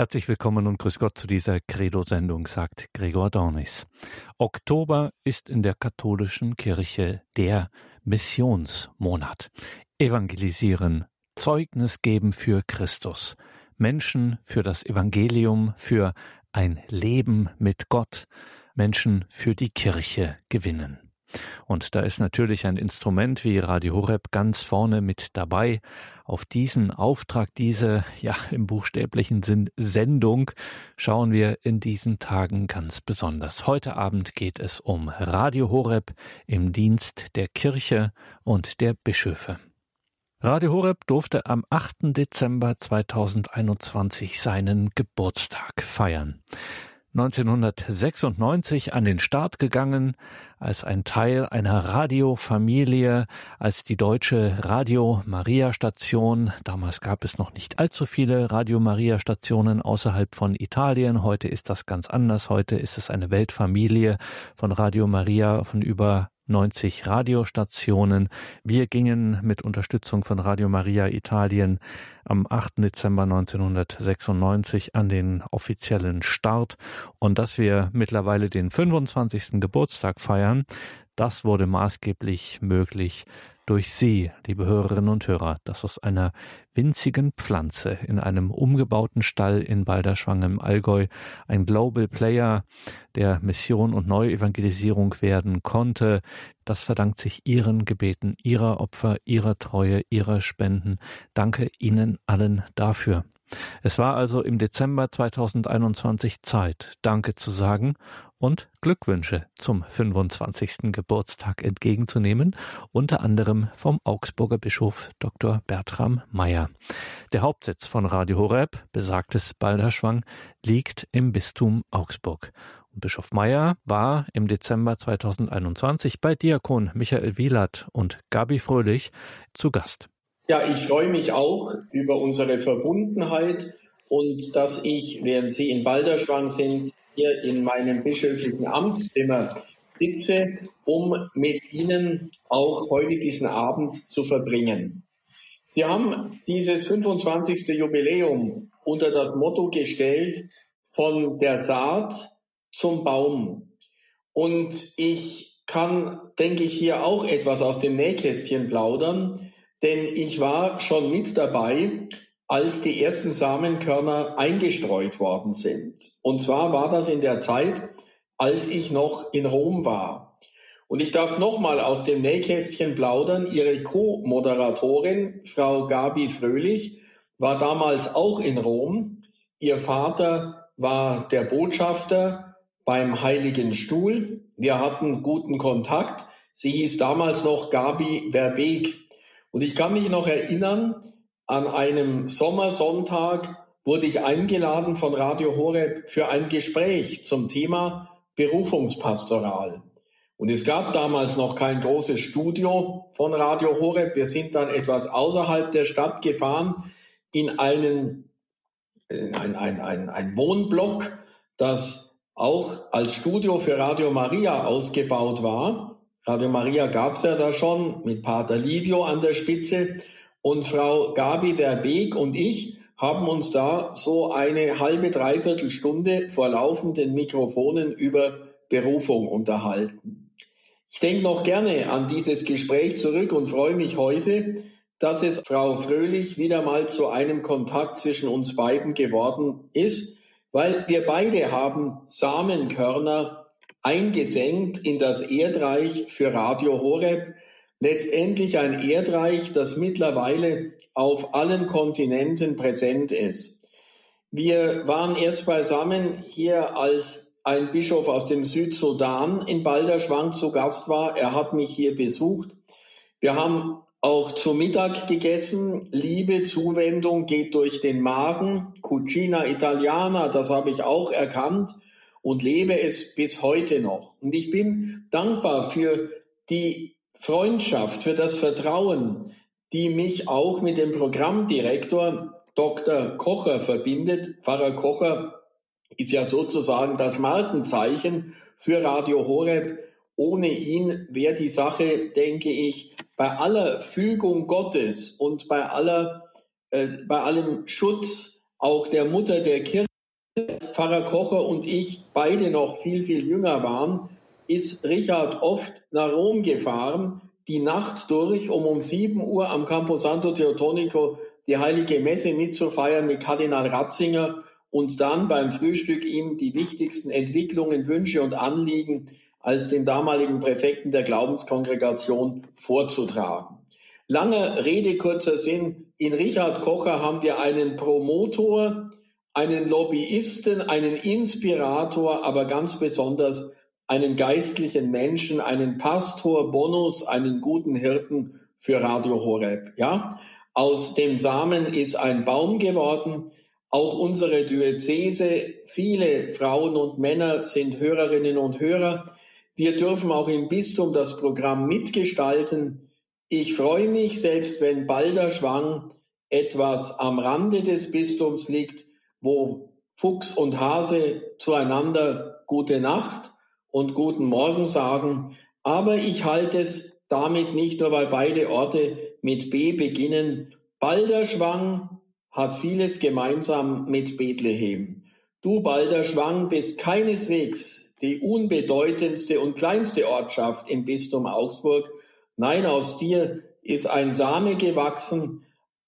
Herzlich willkommen und grüß Gott zu dieser Credo-Sendung, sagt Gregor Dornis. Oktober ist in der katholischen Kirche der Missionsmonat. Evangelisieren, Zeugnis geben für Christus, Menschen für das Evangelium, für ein Leben mit Gott, Menschen für die Kirche gewinnen. Und da ist natürlich ein Instrument wie Radio Horeb ganz vorne mit dabei. Auf diesen Auftrag, diese, ja im buchstäblichen Sinn Sendung, schauen wir in diesen Tagen ganz besonders. Heute Abend geht es um Radio Horeb im Dienst der Kirche und der Bischöfe. Radio Horeb durfte am 8. Dezember 2021 seinen Geburtstag feiern. 1996 an den Start gegangen, als ein Teil einer Radiofamilie, als die deutsche Radio Maria Station. Damals gab es noch nicht allzu viele Radio Maria Stationen außerhalb von Italien. Heute ist das ganz anders. Heute ist es eine Weltfamilie von Radio Maria von über 90 Radiostationen. Wir gingen mit Unterstützung von Radio Maria Italien am 8. Dezember 1996 an den offiziellen Start. Und dass wir mittlerweile den 25. Geburtstag feiern, das wurde maßgeblich möglich durch Sie, liebe Hörerinnen und Hörer, dass aus einer winzigen Pflanze in einem umgebauten Stall in Balderschwang im Allgäu ein Global Player der Mission und Neuevangelisierung werden konnte. Das verdankt sich Ihren Gebeten, Ihrer Opfer, Ihrer Treue, Ihrer Spenden. Danke Ihnen allen dafür. Es war also im Dezember 2021 Zeit, Danke zu sagen und Glückwünsche zum 25. Geburtstag entgegenzunehmen, unter anderem vom Augsburger Bischof Dr. Bertram Meyer. Der Hauptsitz von Radio Horeb, besagtes Balderschwang, liegt im Bistum Augsburg. Und Bischof Meyer war im Dezember 2021 bei Diakon Michael Wielert und Gabi Fröhlich zu Gast. Ja, ich freue mich auch über unsere Verbundenheit und dass ich, während Sie in Balderschwang sind, hier in meinem bischöflichen Amtszimmer sitze, um mit Ihnen auch heute diesen Abend zu verbringen. Sie haben dieses 25. Jubiläum unter das Motto gestellt, von der Saat zum Baum. Und ich kann, denke ich, hier auch etwas aus dem Nähkästchen plaudern, denn ich war schon mit dabei, als die ersten Samenkörner eingestreut worden sind. Und zwar war das in der Zeit, als ich noch in Rom war. Und ich darf nochmal aus dem Nähkästchen plaudern. Ihre Co-Moderatorin, Frau Gabi Fröhlich, war damals auch in Rom. Ihr Vater war der Botschafter beim Heiligen Stuhl. Wir hatten guten Kontakt. Sie hieß damals noch Gabi Verbeek. Und ich kann mich noch erinnern, an einem Sommersonntag wurde ich eingeladen von Radio Horeb für ein Gespräch zum Thema Berufungspastoral. Und es gab damals noch kein großes Studio von Radio Horeb. Wir sind dann etwas außerhalb der Stadt gefahren in einen Wohnblock, das auch als Studio für Radio Maria ausgebaut war. Radio Maria gab es ja da schon mit Pater Livio an der Spitze, und Frau Gabi Verbeek und ich haben uns da so eine halbe, dreiviertel Stunde vor laufenden Mikrofonen über Berufung unterhalten. Ich denke noch gerne an dieses Gespräch zurück und freue mich heute, dass es Frau Fröhlich wieder mal zu einem Kontakt zwischen uns beiden geworden ist, weil wir beide haben Samenkörner eingesenkt in das Erdreich für Radio Horeb, letztendlich ein Erdreich, das mittlerweile auf allen Kontinenten präsent ist. Wir waren erst beisammen hier, als ein Bischof aus dem Südsudan in Balderschwang zu Gast war. Er hat mich hier besucht. Wir haben auch zu Mittag gegessen. Liebe, Zuwendung geht durch den Magen. Cucina Italiana, das habe ich auch erkannt und lebe es bis heute noch. Und ich bin dankbar für die Freundschaft, für das Vertrauen, die mich auch mit dem Programmdirektor Dr. Kocher verbindet. Pfarrer Kocher ist ja sozusagen das Markenzeichen für Radio Horeb. Ohne ihn wäre die Sache, denke ich, bei aller Fügung Gottes und bei allem Schutz auch der Mutter der Kirche Pfarrer Kocher und ich beide noch viel, viel jünger waren, ist Richard oft nach Rom gefahren, die Nacht durch, um 7 Uhr am Campo Santo Teotonico die heilige Messe mitzufeiern mit Kardinal Ratzinger und dann beim Frühstück ihm die wichtigsten Entwicklungen, Wünsche und Anliegen als dem damaligen Präfekten der Glaubenskongregation vorzutragen. Lange Rede, kurzer Sinn, in Richard Kocher haben wir einen Promotor, einen Lobbyisten, einen Inspirator, aber ganz besonders einen geistlichen Menschen, einen Pastor Bonus, einen guten Hirten für Radio Horeb. Ja? Aus dem Samen ist ein Baum geworden. Auch unsere Diözese, viele Frauen und Männer sind Hörerinnen und Hörer. Wir dürfen auch im Bistum das Programm mitgestalten. Ich freue mich, selbst wenn Balderschwang etwas am Rande des Bistums liegt, wo Fuchs und Hase zueinander gute Nacht und guten Morgen sagen. Aber ich halte es damit nicht nur, weil beide Orte mit B beginnen. Balderschwang hat vieles gemeinsam mit Bethlehem. Du, Balderschwang, bist keineswegs die unbedeutendste und kleinste Ortschaft im Bistum Augsburg. Nein, aus dir ist ein Same gewachsen,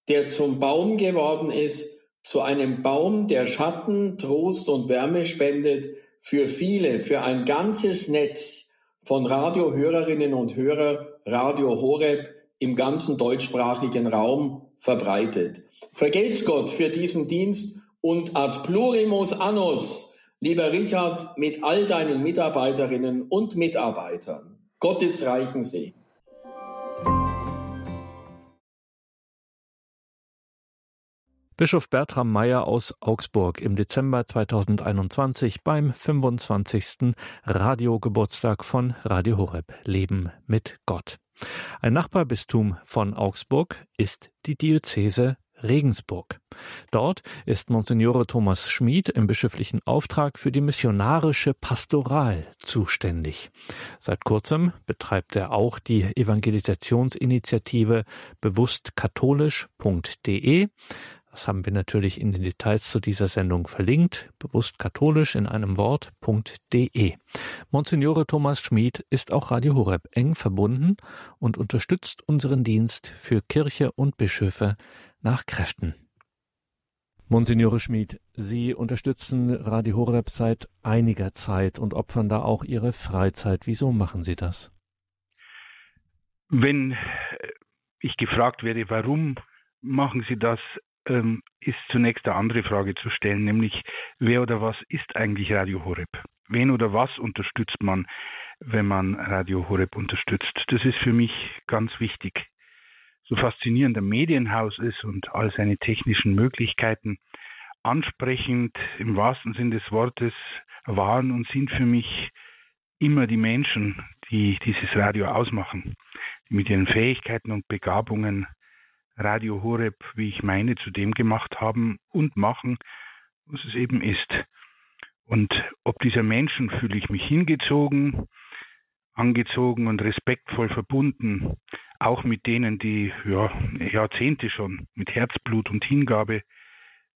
der zum Baum geworden ist, zu einem Baum, der Schatten, Trost und Wärme spendet für viele, für ein ganzes Netz von Radiohörerinnen und Hörern, Radio Horeb im ganzen deutschsprachigen Raum verbreitet. Vergelt's Gott für diesen Dienst und ad plurimus annus, lieber Richard, mit all deinen Mitarbeiterinnen und Mitarbeitern. Gottes reichen Segen. Bischof Bertram Meyer aus Augsburg im Dezember 2021 beim 25. Radiogeburtstag von Radio Horeb. Leben mit Gott. Ein Nachbarbistum von Augsburg ist die Diözese Regensburg. Dort ist Monsignore Thomas Schmid im bischöflichen Auftrag für die missionarische Pastoral zuständig. Seit kurzem betreibt er auch die Evangelisationsinitiative bewusstkatholisch.de. Das haben wir natürlich in den Details zu dieser Sendung verlinkt. Bewusstkatholisch in einem Wort.de. Monsignore Thomas Schmid ist auch Radio Horeb eng verbunden und unterstützt unseren Dienst für Kirche und Bischöfe nach Kräften. Monsignore Schmid, Sie unterstützen Radio Horeb seit einiger Zeit und opfern da auch Ihre Freizeit. Wieso machen Sie das? Wenn ich gefragt werde, warum machen Sie das, ist zunächst eine andere Frage zu stellen, nämlich wer oder was ist eigentlich Radio Horeb? Wen oder was unterstützt man, wenn man Radio Horeb unterstützt? Das ist für mich ganz wichtig. So faszinierend ein Medienhaus ist und all seine technischen Möglichkeiten ansprechend im wahrsten Sinn des Wortes waren und sind für mich immer die Menschen, die dieses Radio ausmachen, die mit ihren Fähigkeiten und Begabungen Radio Horeb, wie ich meine, zu dem gemacht haben und machen, was es eben ist. Und ob dieser Menschen fühle ich mich hingezogen, angezogen und respektvoll verbunden, auch mit denen, die Jahrzehnte schon mit Herzblut und Hingabe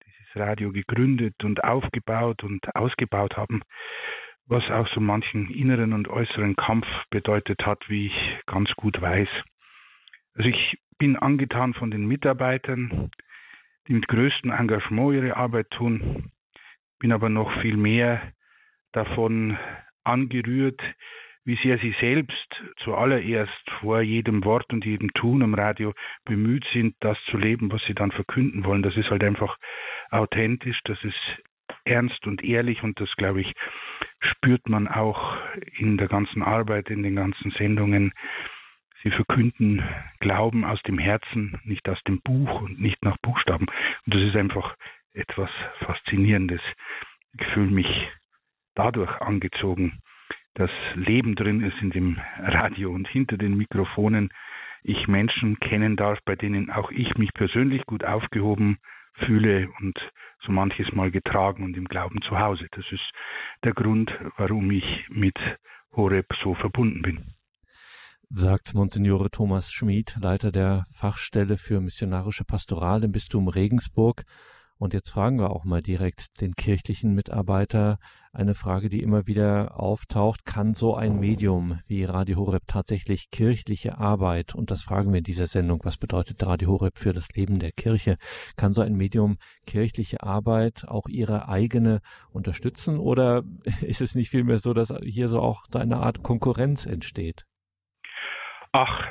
dieses Radio gegründet und aufgebaut und ausgebaut haben, was auch so manchen inneren und äußeren Kampf bedeutet hat, wie ich ganz gut weiß. Also ich bin angetan von den Mitarbeitern, die mit größtem Engagement ihre Arbeit tun, bin aber noch viel mehr davon angerührt, wie sehr sie selbst zuallererst vor jedem Wort und jedem Tun am Radio bemüht sind, das zu leben, was sie dann verkünden wollen. Das ist halt einfach authentisch, das ist ernst und ehrlich und das, glaube ich, spürt man auch in der ganzen Arbeit, in den ganzen Sendungen. Sie verkünden Glauben aus dem Herzen, nicht aus dem Buch und nicht nach Buchstaben. Und das ist einfach etwas Faszinierendes. Ich fühle mich dadurch angezogen, dass Leben drin ist in dem Radio und hinter den Mikrofonen ich Menschen kennen darf, bei denen auch ich mich persönlich gut aufgehoben fühle und so manches Mal getragen und im Glauben zu Hause. Das ist der Grund, warum ich mit Horeb so verbunden bin. Sagt Monsignore Thomas Schmid, Leiter der Fachstelle für missionarische Pastoral im Bistum Regensburg. Und jetzt fragen wir auch mal direkt den kirchlichen Mitarbeiter eine Frage, die immer wieder auftaucht. Kann so ein Medium wie Radio Horeb tatsächlich kirchliche Arbeit, und das fragen wir in dieser Sendung, was bedeutet Radio Horeb für das Leben der Kirche, kann so ein Medium kirchliche Arbeit, auch ihre eigene, unterstützen? Oder ist es nicht vielmehr so, dass hier so auch so eine Art Konkurrenz entsteht? Ach,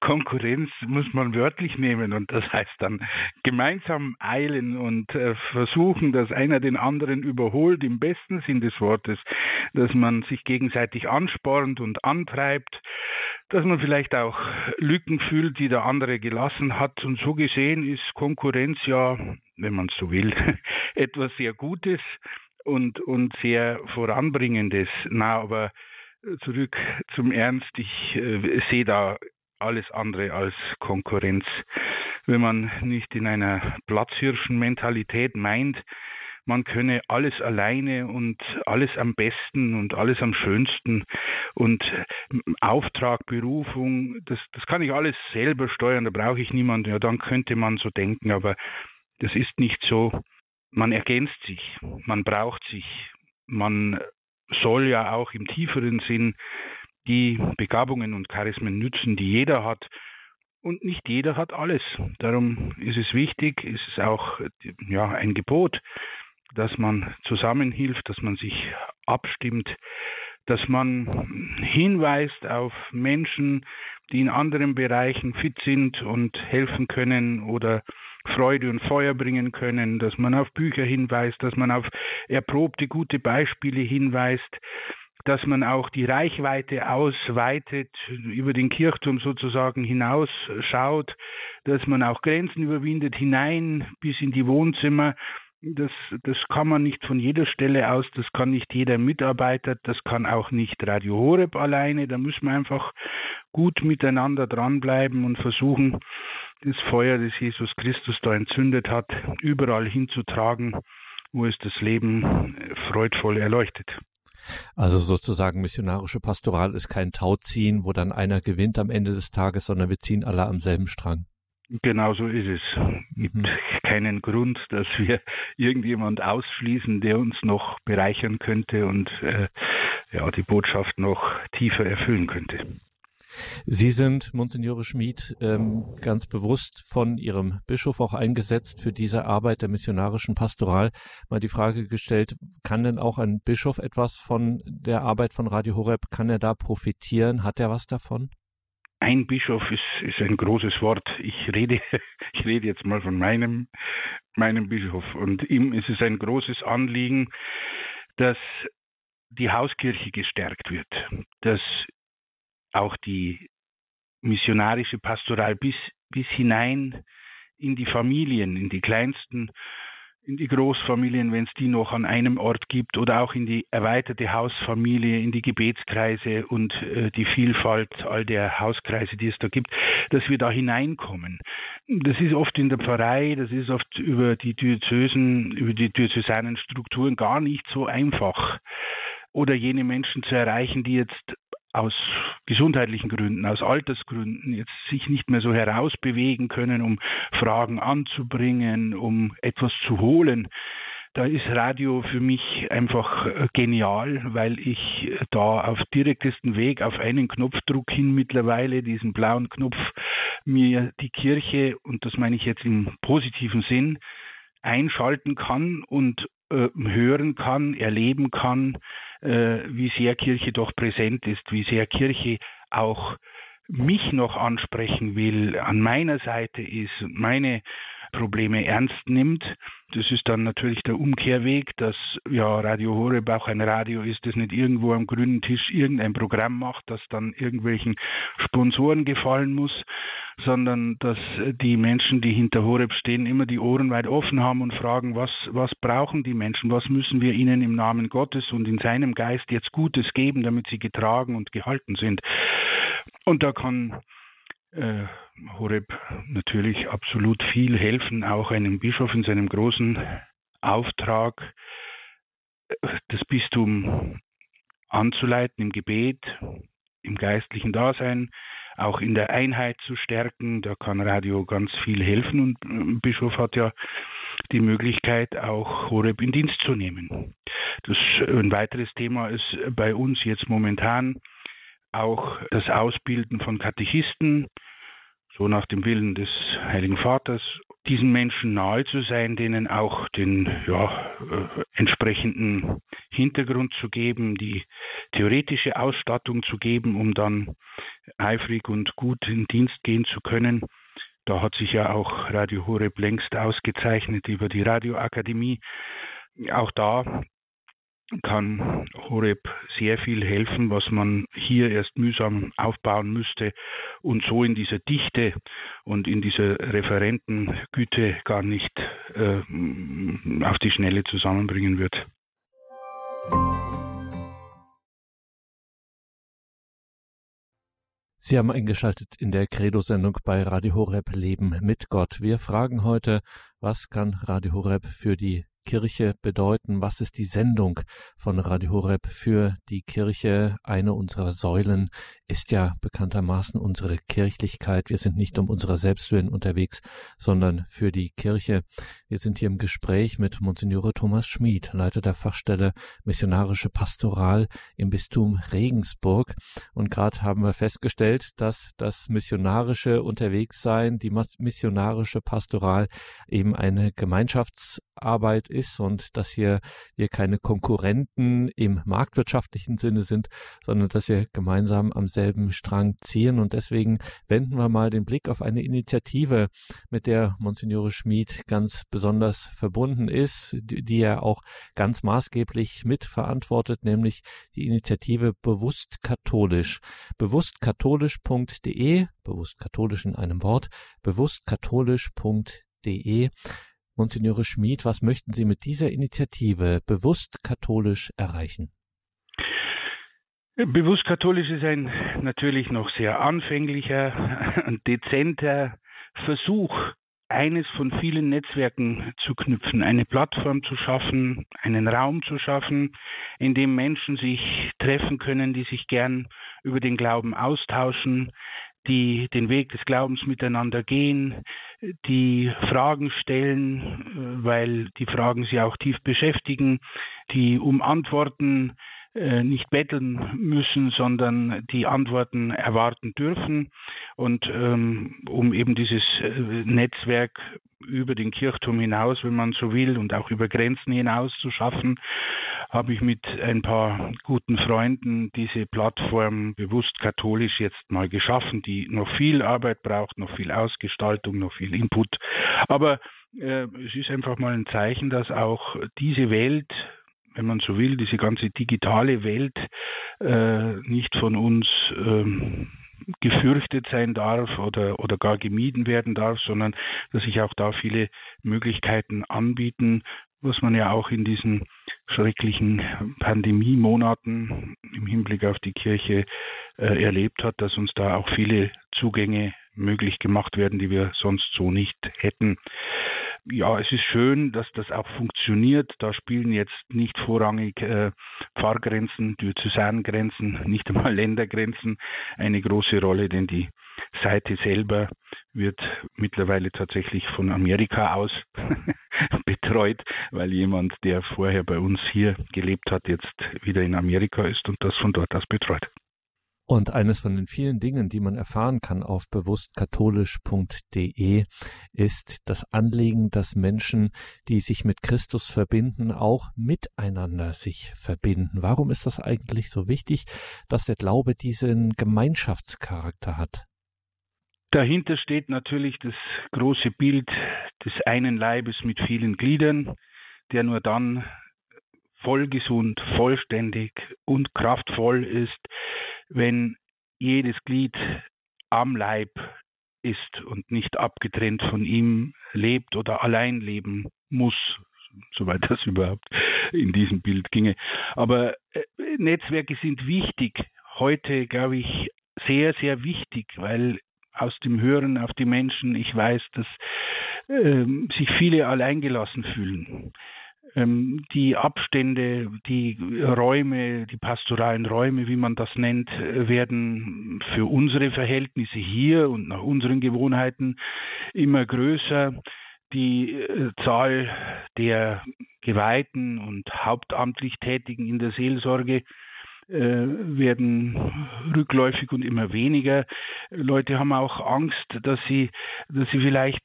Konkurrenz muss man wörtlich nehmen, und das heißt dann gemeinsam eilen und versuchen, dass einer den anderen überholt, im besten Sinn des Wortes, dass man sich gegenseitig anspornt und antreibt, dass man vielleicht auch Lücken füllt, die der andere gelassen hat, und so gesehen ist Konkurrenz ja, wenn man es so will, etwas sehr Gutes und sehr Voranbringendes. Na, aber zurück zum Ernst, ich sehe da alles andere als Konkurrenz. Wenn man nicht in einer Platzhirschenmentalität meint, man könne alles alleine und alles am besten und alles am schönsten und Auftrag, Berufung, das kann ich alles selber steuern, da brauche ich niemanden, ja, dann könnte man so denken, aber das ist nicht so. Man ergänzt sich, man braucht sich, man soll ja auch im tieferen Sinn die Begabungen und Charismen nützen, die jeder hat. Und nicht jeder hat alles. Darum ist es wichtig, ist es auch ja, ein Gebot, dass man zusammenhilft, dass man sich abstimmt, dass man hinweist auf Menschen, die in anderen Bereichen fit sind und helfen können oder Freude und Feuer bringen können, dass man auf Bücher hinweist, dass man auf erprobte, gute Beispiele hinweist, dass man auch die Reichweite ausweitet, über den Kirchturm sozusagen hinaus schaut, dass man auch Grenzen überwindet, hinein bis in die Wohnzimmer. Das kann man nicht von jeder Stelle aus, das kann nicht jeder Mitarbeiter, das kann auch nicht Radio Horeb alleine. Da müssen wir einfach gut miteinander dranbleiben und versuchen, das Feuer, das Jesus Christus da entzündet hat, überall hinzutragen, wo es das Leben freudvoll erleuchtet. Also sozusagen missionarische Pastoral ist kein Tauziehen, wo dann einer gewinnt am Ende des Tages, sondern wir ziehen alle am selben Strang. Genau so ist es. Es gibt keinen Grund, dass wir irgendjemand ausschließen, der uns noch bereichern könnte und die Botschaft noch tiefer erfüllen könnte. Sie sind, Monsignore Schmid, ganz bewusst von Ihrem Bischof auch eingesetzt für diese Arbeit der missionarischen Pastoral. Mal die Frage gestellt, kann denn auch ein Bischof etwas von der Arbeit von Radio Horeb, kann er da profitieren? Hat er was davon? Ein Bischof ist ein großes Wort. Ich rede jetzt mal von meinem Bischof. Und ihm ist es ein großes Anliegen, dass die Hauskirche gestärkt wird, dass auch die missionarische Pastoral bis hinein in die Familien, in die kleinsten, in die Großfamilien, wenn es die noch an einem Ort gibt, oder auch in die erweiterte Hausfamilie, in die Gebetskreise und die Vielfalt all der Hauskreise, die es da gibt, dass wir da hineinkommen. Das ist oft in der Pfarrei, das ist oft über die diözesanen Strukturen gar nicht so einfach. Oder jene Menschen zu erreichen, die jetzt aus gesundheitlichen Gründen, aus Altersgründen jetzt sich nicht mehr so herausbewegen können, um Fragen anzubringen, um etwas zu holen. Da ist Radio für mich einfach genial, weil ich da auf direktesten Weg, auf einen Knopfdruck hin mittlerweile, diesen blauen Knopf, mir die Kirche, und das meine ich jetzt im positiven Sinn, einschalten kann und hören kann, erleben kann, wie sehr Kirche doch präsent ist, wie sehr Kirche auch mich noch ansprechen will, an meiner Seite ist und meine Probleme ernst nimmt. Das ist dann natürlich der Umkehrweg, dass ja Radio Horeb auch ein Radio ist, das nicht irgendwo am grünen Tisch irgendein Programm macht, das dann irgendwelchen Sponsoren gefallen muss, sondern dass die Menschen, die hinter Horeb stehen, immer die Ohren weit offen haben und fragen, was brauchen die Menschen, was müssen wir ihnen im Namen Gottes und in seinem Geist jetzt Gutes geben, damit sie getragen und gehalten sind. Und da kann Horeb natürlich absolut viel helfen, auch einem Bischof in seinem großen Auftrag, das Bistum anzuleiten im Gebet, im geistlichen Dasein, auch in der Einheit zu stärken. Da kann Radio ganz viel helfen und ein Bischof hat ja die Möglichkeit, auch Horeb in Dienst zu nehmen. Das ein weiteres Thema ist bei uns jetzt momentan auch das Ausbilden von Katechisten, so nach dem Willen des Heiligen Vaters, diesen Menschen nahe zu sein, denen auch den entsprechenden Hintergrund zu geben, die theoretische Ausstattung zu geben, um dann eifrig und gut in Dienst gehen zu können. Da hat sich ja auch Radio Horeb längst ausgezeichnet über die Radioakademie. Auch da kann Horeb sehr viel helfen, was man hier erst mühsam aufbauen müsste und so in dieser Dichte und in dieser Referentengüte gar nicht auf die Schnelle zusammenbringen wird. Sie haben eingeschaltet in der Credo-Sendung bei Radio Horeb Leben mit Gott. Wir fragen heute, was kann Radio Horeb für die Kirche bedeuten? Was ist die Sendung von Radio Horeb für die Kirche? Eine unserer Säulen ist ja bekanntermaßen unsere Kirchlichkeit. Wir sind nicht um unserer selbst willen unterwegs, sondern für die Kirche. Wir sind hier im Gespräch mit Monsignore Thomas Schmid, Leiter der Fachstelle Missionarische Pastoral im Bistum Regensburg. Und gerade haben wir festgestellt, dass das missionarische Unterwegssein, die missionarische Pastoral eben eine Gemeinschaftsarbeit ist und dass hier wir keine Konkurrenten im marktwirtschaftlichen Sinne sind, sondern dass wir gemeinsam am selben Strang ziehen. Und deswegen wenden wir mal den Blick auf eine Initiative, mit der Monsignore Schmid ganz besonders verbunden ist, die er auch ganz maßgeblich mitverantwortet, nämlich die Initiative Bewusstkatholisch. Bewusstkatholisch.de, bewusstkatholisch in einem Wort, bewusstkatholisch.de. Monsignore Schmid, was möchten Sie mit dieser Initiative Bewusstkatholisch erreichen? Bewusstkatholisch ist ein natürlich noch sehr anfänglicher und dezenter Versuch, eines von vielen Netzwerken zu knüpfen, eine Plattform zu schaffen, einen Raum zu schaffen, in dem Menschen sich treffen können, die sich gern über den Glauben austauschen, die den Weg des Glaubens miteinander gehen, die Fragen stellen, weil die Fragen sie auch tief beschäftigen, die um Antworten nicht betteln müssen, sondern die Antworten erwarten dürfen und um eben dieses Netzwerk über den Kirchturm hinaus, wenn man so will, und auch über Grenzen hinaus zu schaffen, habe ich mit ein paar guten Freunden diese Plattform bewusst katholisch jetzt mal geschaffen, die noch viel Arbeit braucht, noch viel Ausgestaltung, noch viel Input. Aber es ist einfach mal ein Zeichen, dass auch diese Welt, wenn man so will, diese ganze digitale Welt nicht von uns gefürchtet sein darf oder gar gemieden werden darf, sondern dass sich auch da viele Möglichkeiten anbieten, was man ja auch in diesen schrecklichen Pandemie-Monaten im Hinblick auf die Kirche erlebt hat, dass uns da auch viele Zugänge möglich gemacht werden, die wir sonst so nicht hätten. Ja, es ist schön, dass das auch funktioniert. Da spielen jetzt nicht vorrangig Pfarrgrenzen, Diözesanengrenzen, nicht einmal Ländergrenzen eine große Rolle, denn die Seite selber wird mittlerweile tatsächlich von Amerika aus betreut, weil jemand, der vorher bei uns hier gelebt hat, jetzt wieder in Amerika ist und das von dort aus betreut. Und eines von den vielen Dingen, die man erfahren kann auf bewusstkatholisch.de, ist das Anliegen, dass Menschen, die sich mit Christus verbinden, auch miteinander sich verbinden. Warum ist das eigentlich so wichtig, dass der Glaube diesen Gemeinschaftscharakter hat? Dahinter steht natürlich das große Bild des einen Leibes mit vielen Gliedern, der nur dann vollgesund, vollständig und kraftvoll ist, wenn jedes Glied am Leib ist und nicht abgetrennt von ihm lebt oder allein leben muss, soweit das überhaupt in diesem Bild ginge. Aber Netzwerke sind wichtig, heute glaube ich sehr, sehr wichtig, weil aus dem Hören auf die Menschen ich weiß, dass sich viele alleingelassen fühlen. die Abstände, die Räume, die pastoralen Räume, wie man das nennt, werden für unsere Verhältnisse hier und nach unseren Gewohnheiten immer größer. Die Zahl der Geweihten und hauptamtlich Tätigen in der Seelsorge werden rückläufig und immer weniger. Leute haben auch Angst, dass sie vielleicht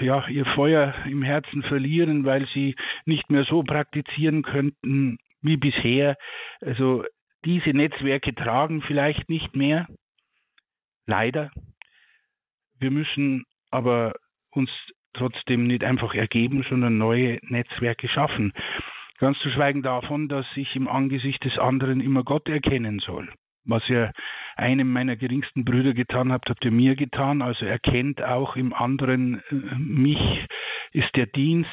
ihr Feuer im Herzen verlieren, weil sie nicht mehr so praktizieren könnten wie bisher. Also diese Netzwerke tragen vielleicht nicht mehr. Leider. Wir müssen aber uns trotzdem nicht einfach ergeben, sondern neue Netzwerke schaffen. Ganz zu schweigen davon, dass ich im Angesicht des anderen immer Gott erkennen soll. Was ja einem meiner geringsten Brüder getan hat, habt ihr mir getan. Also erkennt auch im anderen mich, ist der Dienst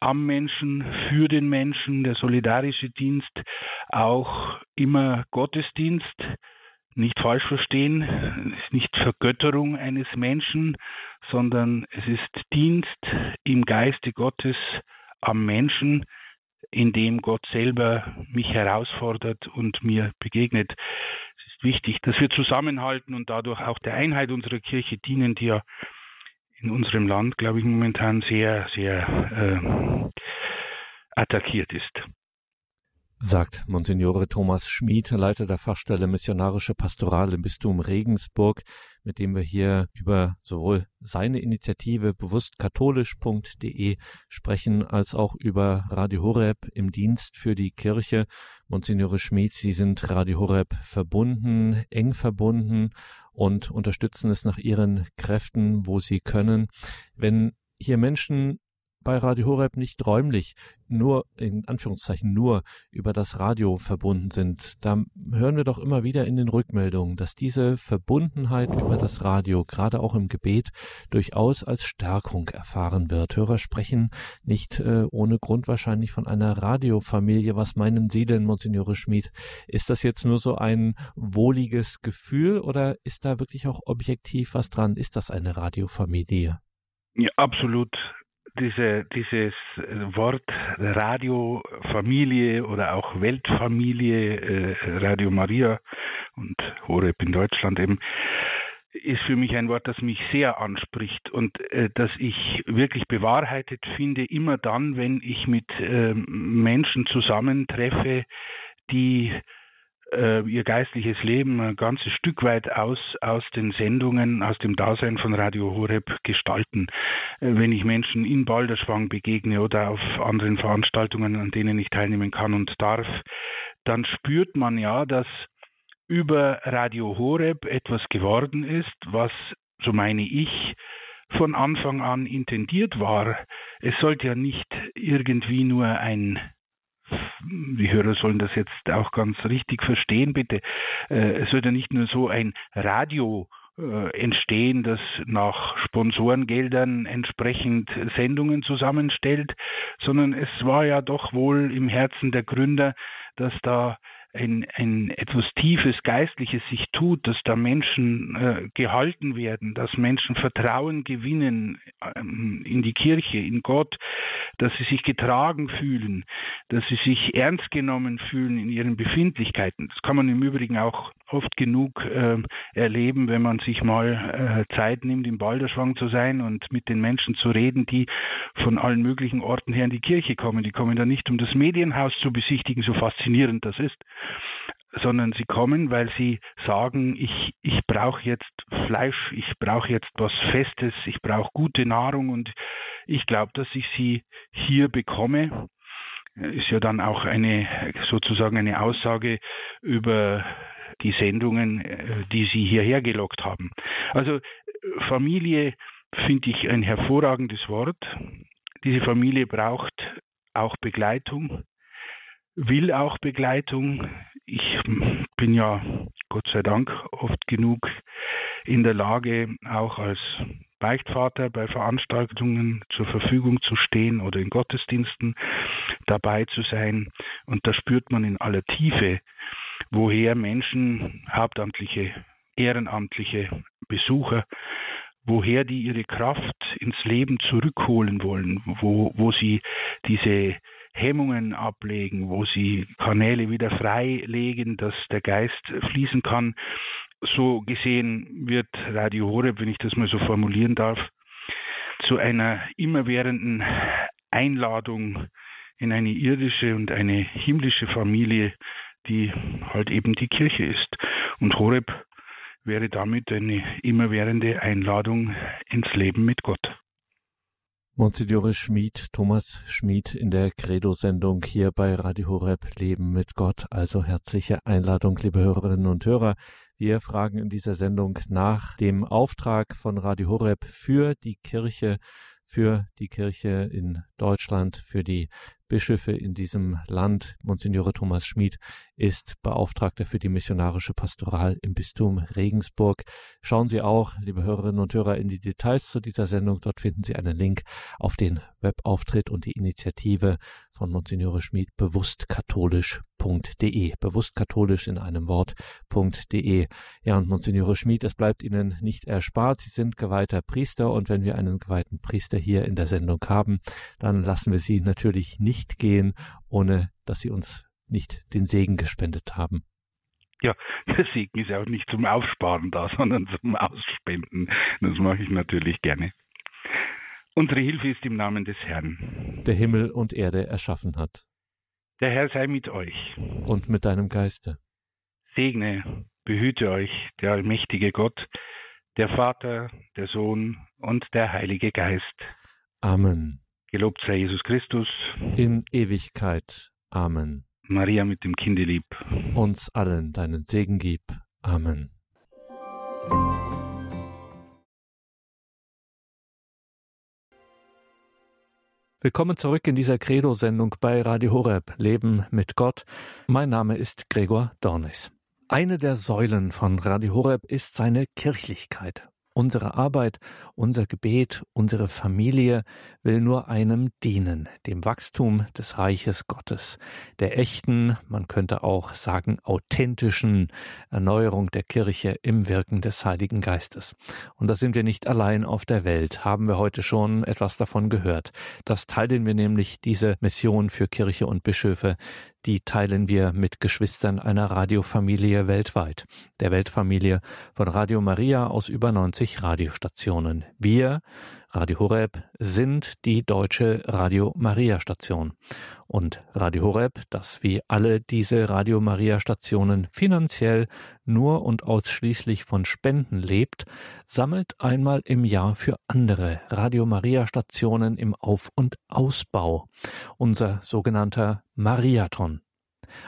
am Menschen, für den Menschen, der solidarische Dienst, auch immer Gottesdienst. Nicht falsch verstehen, es ist nicht Vergötterung eines Menschen, sondern es ist Dienst im Geiste Gottes am Menschen, indem Gott selber mich herausfordert und mir begegnet. Es ist wichtig, dass wir zusammenhalten und dadurch auch der Einheit unserer Kirche dienen, die ja in unserem Land, glaube ich, momentan sehr, sehr attackiert ist. Sagt Monsignore Thomas Schmid, Leiter der Fachstelle Missionarische Pastoral im Bistum Regensburg, mit dem wir hier über sowohl seine Initiative bewusstkatholisch.de sprechen, als auch über Radio Horeb im Dienst für die Kirche. Monsignore Schmid, Sie sind Radio Horeb verbunden, eng verbunden und unterstützen es nach Ihren Kräften, wo Sie können. Wenn hier Menschen bei Radio Horeb nicht räumlich, nur in Anführungszeichen nur über das Radio verbunden sind, da hören wir doch immer wieder in den Rückmeldungen, dass diese Verbundenheit über das Radio, gerade auch im Gebet, durchaus als Stärkung erfahren wird. Hörer sprechen nicht ohne Grund wahrscheinlich von einer Radiofamilie. Was meinen Sie denn, Monsignore Schmid? Ist das jetzt nur so ein wohliges Gefühl oder ist da wirklich auch objektiv was dran? Ist das eine Radiofamilie? Ja, absolut. Dieses Wort Radiofamilie oder auch Weltfamilie, Radio Maria und Horeb in Deutschland eben, ist für mich ein Wort, das mich sehr anspricht und das ich wirklich bewahrheitet finde, immer dann, wenn ich mit Menschen zusammentreffe, die ihr geistliches Leben ein ganzes Stück weit aus den Sendungen, aus dem Dasein von Radio Horeb gestalten. Wenn ich Menschen in Balderschwang begegne oder auf anderen Veranstaltungen, an denen ich teilnehmen kann und darf, dann spürt man ja, dass über Radio Horeb etwas geworden ist, was, so meine ich, von Anfang an intendiert war. Es sollte ja nicht irgendwie nur ein, die Hörer sollen das jetzt auch ganz richtig verstehen, bitte. Es sollte ja nicht nur so ein Radio entstehen, das nach Sponsorengeldern entsprechend Sendungen zusammenstellt, sondern es war ja doch wohl im Herzen der Gründer, dass da ein etwas Tiefes, Geistliches sich tut, dass da Menschen gehalten werden, dass Menschen Vertrauen gewinnen in die Kirche, in Gott, dass sie sich getragen fühlen, dass sie sich ernst genommen fühlen in ihren Befindlichkeiten. Das kann man im Übrigen auch oft genug erleben, wenn man sich mal Zeit nimmt, im Balderschwang zu sein und mit den Menschen zu reden, die von allen möglichen Orten her in die Kirche kommen. Die kommen da nicht, um das Medienhaus zu besichtigen, so faszinierend das ist, sondern sie kommen, weil sie sagen, ich brauche jetzt Fleisch, ich brauche jetzt was Festes, ich brauche gute Nahrung und ich glaube, dass ich sie hier bekomme. Ist ja dann auch sozusagen eine Aussage über die Sendungen, die sie hierher gelockt haben. Also Familie finde ich ein hervorragendes Wort. Diese Familie braucht auch Begleitung, will auch Begleitung. Ich bin ja Gott sei Dank oft genug in der Lage, auch als Beichtvater bei Veranstaltungen zur Verfügung zu stehen oder in Gottesdiensten dabei zu sein. Und da spürt man in aller Tiefe, woher Menschen, hauptamtliche, ehrenamtliche Besucher, woher die ihre Kraft ins Leben zurückholen wollen, wo sie diese Hemmungen ablegen, wo sie Kanäle wieder freilegen, dass der Geist fließen kann. So gesehen wird Radio Horeb, wenn ich das mal so formulieren darf, zu einer immerwährenden Einladung in eine irdische und eine himmlische Familie, die halt eben die Kirche ist. Und Horeb wäre damit eine immerwährende Einladung ins Leben mit Gott. Monsignore Schmid, Thomas Schmid in der Credo-Sendung hier bei Radio Horeb, Leben mit Gott. Also herzliche Einladung, liebe Hörerinnen und Hörer. Wir fragen in dieser Sendung nach dem Auftrag von Radio Horeb für die Kirche in Deutschland, für die Bischöfe in diesem Land. Monsignore Thomas Schmid ist Beauftragter für die missionarische Pastoral im Bistum Regensburg. Schauen Sie auch, liebe Hörerinnen und Hörer, in die Details zu dieser Sendung. Dort finden Sie einen Link auf den Webauftritt und die Initiative von Monsignore Schmid, bewusstkatholisch.de. Bewusstkatholisch in einem Wort.de. Ja, und Monsignore Schmid, es bleibt Ihnen nicht erspart. Sie sind geweihter Priester, und wenn wir einen geweihten Priester hier in der Sendung haben, dann lassen wir Sie natürlich nicht gehen, ohne dass Sie uns nicht den Segen gespendet haben. Ja, der Segen ist ja auch nicht zum Aufsparen da, sondern zum Ausspenden. Das mache ich natürlich gerne. Unsere Hilfe ist im Namen des Herrn, der Himmel und Erde erschaffen hat. Der Herr sei mit euch. Und mit deinem Geiste. Segne, behüte euch der allmächtige Gott, der Vater, der Sohn und der Heilige Geist. Amen. Gelobt sei Jesus Christus. In Ewigkeit. Amen. Maria mit dem Kinde lieb. Uns allen deinen Segen gib. Amen. Willkommen zurück in dieser Credo-Sendung bei Radio Horeb, Leben mit Gott. Mein Name ist Gregor Dornis. Eine der Säulen von Radio Horeb ist seine Kirchlichkeit. Unsere Arbeit, unser Gebet, unsere Familie will nur einem dienen, dem Wachstum des Reiches Gottes, der echten, man könnte auch sagen authentischen Erneuerung der Kirche im Wirken des Heiligen Geistes. Und da sind wir nicht allein auf der Welt, haben wir heute schon etwas davon gehört. Das teilen wir nämlich, diese Mission für Kirche und Bischöfe, die teilen wir mit Geschwistern einer Radiofamilie weltweit, der Weltfamilie von Radio Maria aus über 90 Radiostationen. Wir, Radio Horeb, sind die deutsche Radio Maria Station. Und Radio Horeb, das wie alle diese Radio Maria Stationen finanziell nur und ausschließlich von Spenden lebt, sammelt einmal im Jahr für andere Radio Maria Stationen im Auf- und Ausbau. Unser sogenannter Mariathon.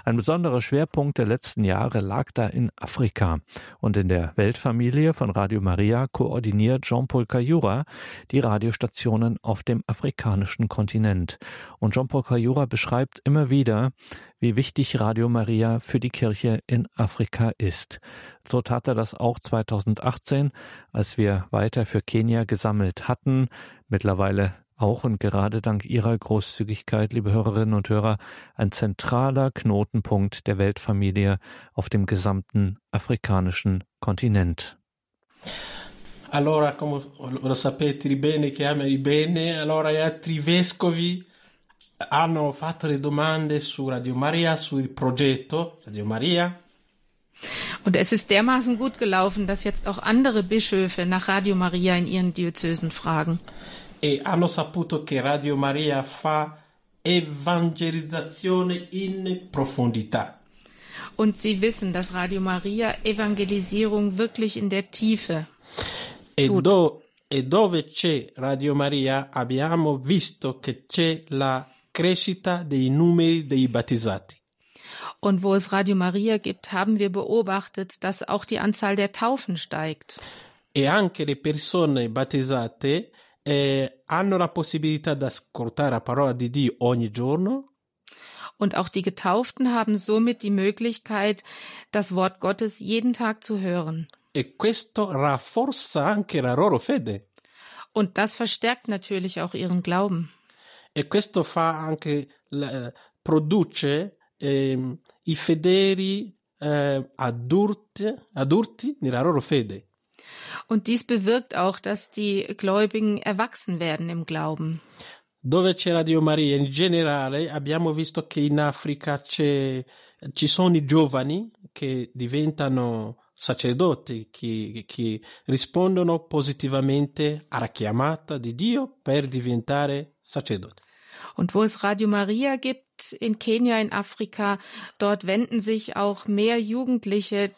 Ein besonderer Schwerpunkt der letzten Jahre lag da in Afrika, und in der Weltfamilie von Radio Maria koordiniert Jean-Paul Kayura die Radiostationen auf dem afrikanischen Kontinent. Und Jean-Paul Kayura beschreibt immer wieder, wie wichtig Radio Maria für die Kirche in Afrika ist. So tat er das auch 2018, als wir weiter für Kenia gesammelt hatten. Mittlerweile auch und gerade dank Ihrer Großzügigkeit, liebe Hörerinnen und Hörer, ein zentraler Knotenpunkt der Weltfamilie auf dem gesamten afrikanischen Kontinent. Allora, come lo sapete bene, che ami bene, allora gli altri vescovi hanno fatto le domande su Radio Maria, sul progetto Radio Maria. Und es ist dermaßen gut gelaufen, dass jetzt auch andere Bischöfe nach Radio Maria in ihren Diözesen fragen. E hanno saputo che Radio Maria fa evangelizzazione in profondità. Und sie wissen, dass Radio Maria Evangelisierung wirklich in der Tiefe tut. E dove c'è Radio Maria abbiamo visto che c'è la crescita dei numeri dei battezzati. Und wo es Radio Maria gibt, haben wir beobachtet, dass auch die Anzahl der Taufen steigt. E anche le persone battezzate hanno la possibilità di ascoltare la parola di Dio ogni giorno. Und auch die Getauften haben somit die Möglichkeit, das Wort Gottes jeden Tag zu hören. E questo rafforza anche la loro fede. Und das verstärkt natürlich auch ihren Glauben. E questo fa anche produce i fedeli adulti nella loro fede. Und dies bewirkt auch, dass die Gläubigen erwachsen werden im Glauben. dove c'è Radio Maria in generale abbiamo visto che in Africa ci sono i giovani che diventano sacerdoti, che rispondono positivamente alla chiamata di Dio per diventare sacerdoti. Und wo es Radio Maria gibt, in Kenia, in Afrika, dort wenden sich auch mehr Jugendliche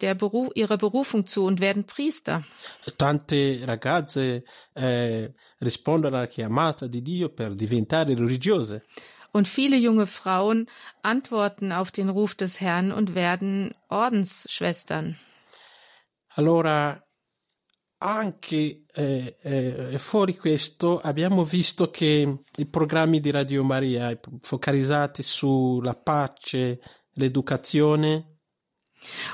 ihrer Berufung zu und werden Priester. Tante ragazze rispondono alla chiamata di Dio per diventare religiose. Und viele junge Frauen antworten auf den Ruf des Herrn und werden Ordensschwestern. Allora, anche fuori questo abbiamo visto che i programmi di Radio Maria focalizzati sulla pace, l'educazione.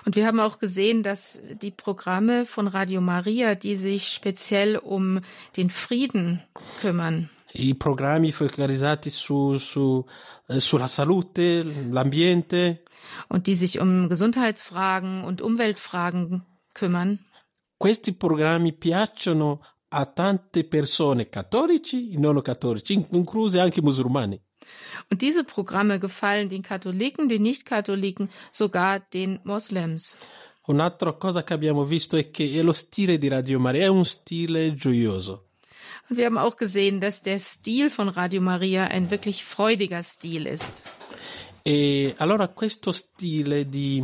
Und wir haben auch gesehen, dass die Programme von Radio Maria, die sich speziell um den Frieden kümmern. I programmi focalizzati sulla salute, l'ambiente. Und die sich um Gesundheitsfragen und Umweltfragen kümmern. Questi programmi piacciono a tante persone, cattolici e non cattolici, incluse anche musulmani. Und diese Programme gefallen den Katholiken, den Nicht-Katholiken, sogar den Moslems. Un'altra cosa che abbiamo visto è che lo stile di Radio Maria è un stile gioioso. Und wir haben auch gesehen, dass der Stil von Radio Maria ein wirklich freudiger Stil ist. E allora questo stile di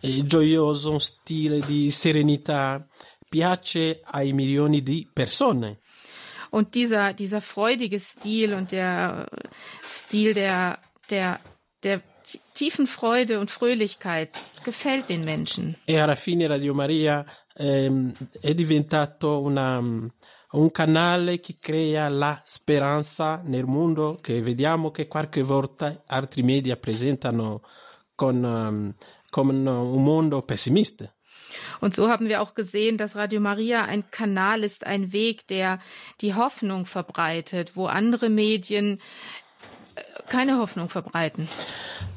gioioso, un stile di serenità, piace ai milioni di persone. Und dieser freudige Stil und der Stil der tiefen Freude und Fröhlichkeit gefällt den Menschen. E alla fine Radio Maria è diventato un canale che crea la speranza nel mondo, che vediamo che qualche volta altri media presentano con un mondo pessimista. Und so haben wir auch gesehen, dass Radio Maria ein Kanal ist, ein Weg, der die Hoffnung verbreitet, wo andere Medien keine Hoffnung verbreiten.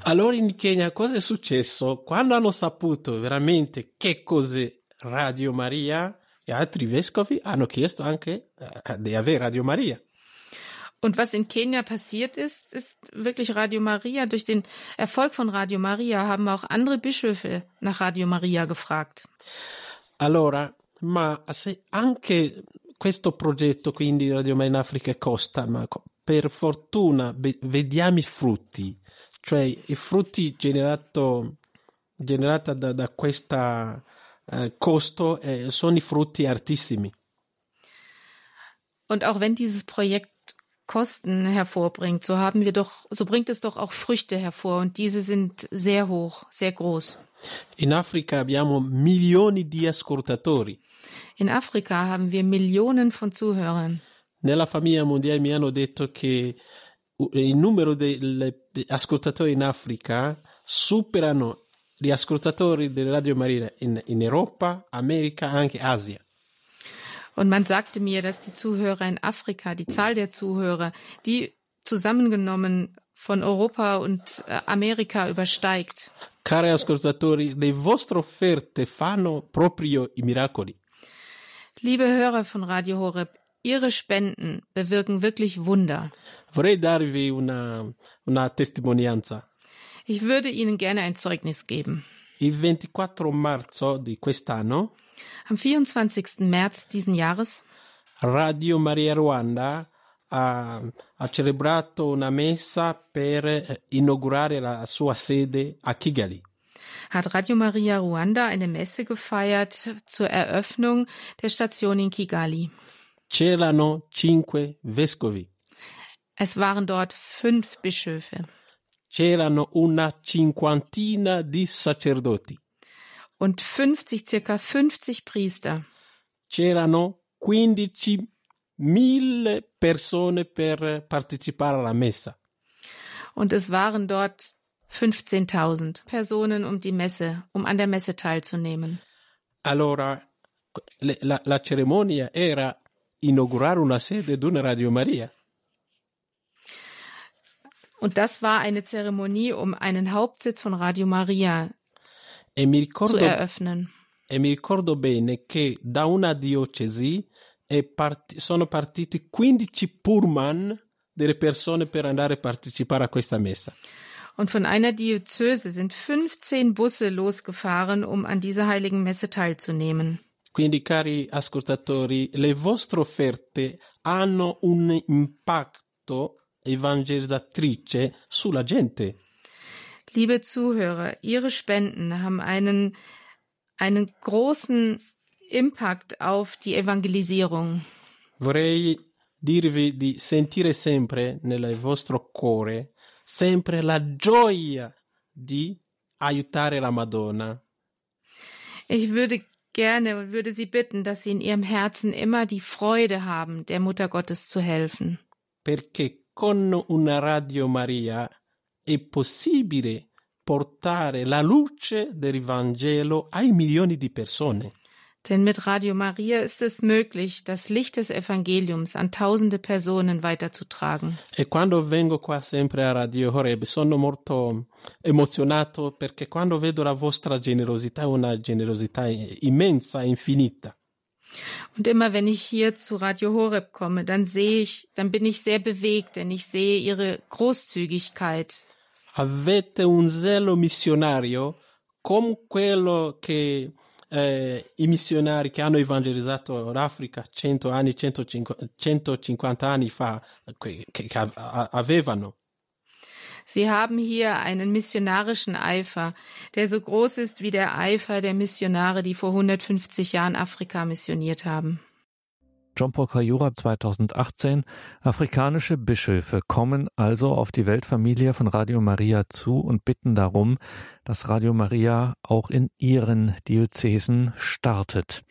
Allora in Kenya cosa è successo? Quando hanno saputo veramente che cos'è Radio Maria, altri vescovi hanno chiesto anche di avere Radio Maria. Und was in Kenia passiert ist, ist wirklich Radio Maria. Durch den Erfolg von Radio Maria haben auch andere Bischöfe nach Radio Maria gefragt. Allora, ma se anche questo progetto, quindi Radio Maria in Africa, costa, ma per fortuna vediamo i frutti, cioè i frutti generata da questa costo sono i frutti altissimi. Und auch wenn dieses Projekt Kosten hervorbringt, so bringt es doch auch Früchte hervor, und diese sind sehr hoch, sehr groß. In Africa abbiamo milioni di ascoltatori. In Afrika haben wir Millionen von Zuhörern. Nella famiglia mondiale mi hanno detto che il numero degli ascoltatori in Africa superano gli ascoltatori della Radio Maria in Europa, Amerika, anche Asia. Und man sagte mir, dass die Zuhörer in Afrika, die Zahl der Zuhörer, die zusammengenommen von Europa und Amerika übersteigt. Cari ascoltatori, le vostre offerte fanno proprio i miracoli. Liebe Hörer von Radio Horeb, Ihre Spenden bewirken wirklich Wunder. Vorrei darvi una testimonianza. Ich würde Ihnen gerne ein Zeugnis geben. Il 24 marzo di quest'anno, am 24. März diesen Jahres, Radio Maria Ruanda ha celebrato una messa per inaugurare la sua sede a Kigali. Hat Radio Maria Ruanda eine Messe gefeiert zur Eröffnung der Station in Kigali. C'erano 5 vescovi. Es waren dort 5 Bischöfe. C'erano una cinquantina di sacerdoti. Und circa 50 Priester. C'erano 15.000 persone per partecipare alla messa. Und es waren dort 15.000 Personen, um an der Messe teilzunehmen. Allora, la cerimonia era inaugurare una sede di una Radio Maria. Und das war eine Zeremonie, um einen Hauptsitz von Radio Maria zu eröffnen. E mi ricordo bene che da una diocesi sono partiti 15 pullman delle persone per andare a partecipare a questa messa. Und von einer Diözese sind 15 Busse losgefahren, um an dieser heiligen Messe teilzunehmen. Quindi, cari ascoltatori, le vostre offerte hanno un impatto evangelizzatrice sulla gente. Liebe Zuhörer, Ihre Spenden haben einen großen Impact auf die Evangelisierung. Vorrei dirvi di sentire sempre nel vostro cuore sempre la gioia di aiutare la Madonna. Ich würde Sie bitten, dass Sie in Ihrem Herzen immer die Freude haben, der Mutter Gottes zu helfen. Perché con una Radio Maria è possibile portare la luce del Vangelo ai milioni di persone. Denn mit Radio Maria ist es möglich, das Licht des Evangeliums an tausende Personen weiterzutragen. E quando vengo qua sempre a Radio Horeb sono molto emozionato perché quando vedo la vostra generosità, una generosità immensa, infinita. Und immer wenn ich hier zu Radio Horeb komme, dann bin ich sehr bewegt, denn ich sehe Ihre Großzügigkeit. Avete un zelo missionario come quello che i missionari che hanno evangelizzato l'Africa 150 anni fa che avevano. Sie haben hier einen missionarischen Eifer, der so groß ist wie der Eifer der Missionare, die vor 150 Jahren Afrika missioniert haben. Jean-Paul Kayura 2018, afrikanische Bischöfe kommen also auf die Weltfamilie von Radio Maria zu und bitten darum, dass Radio Maria auch in ihren Diözesen startet.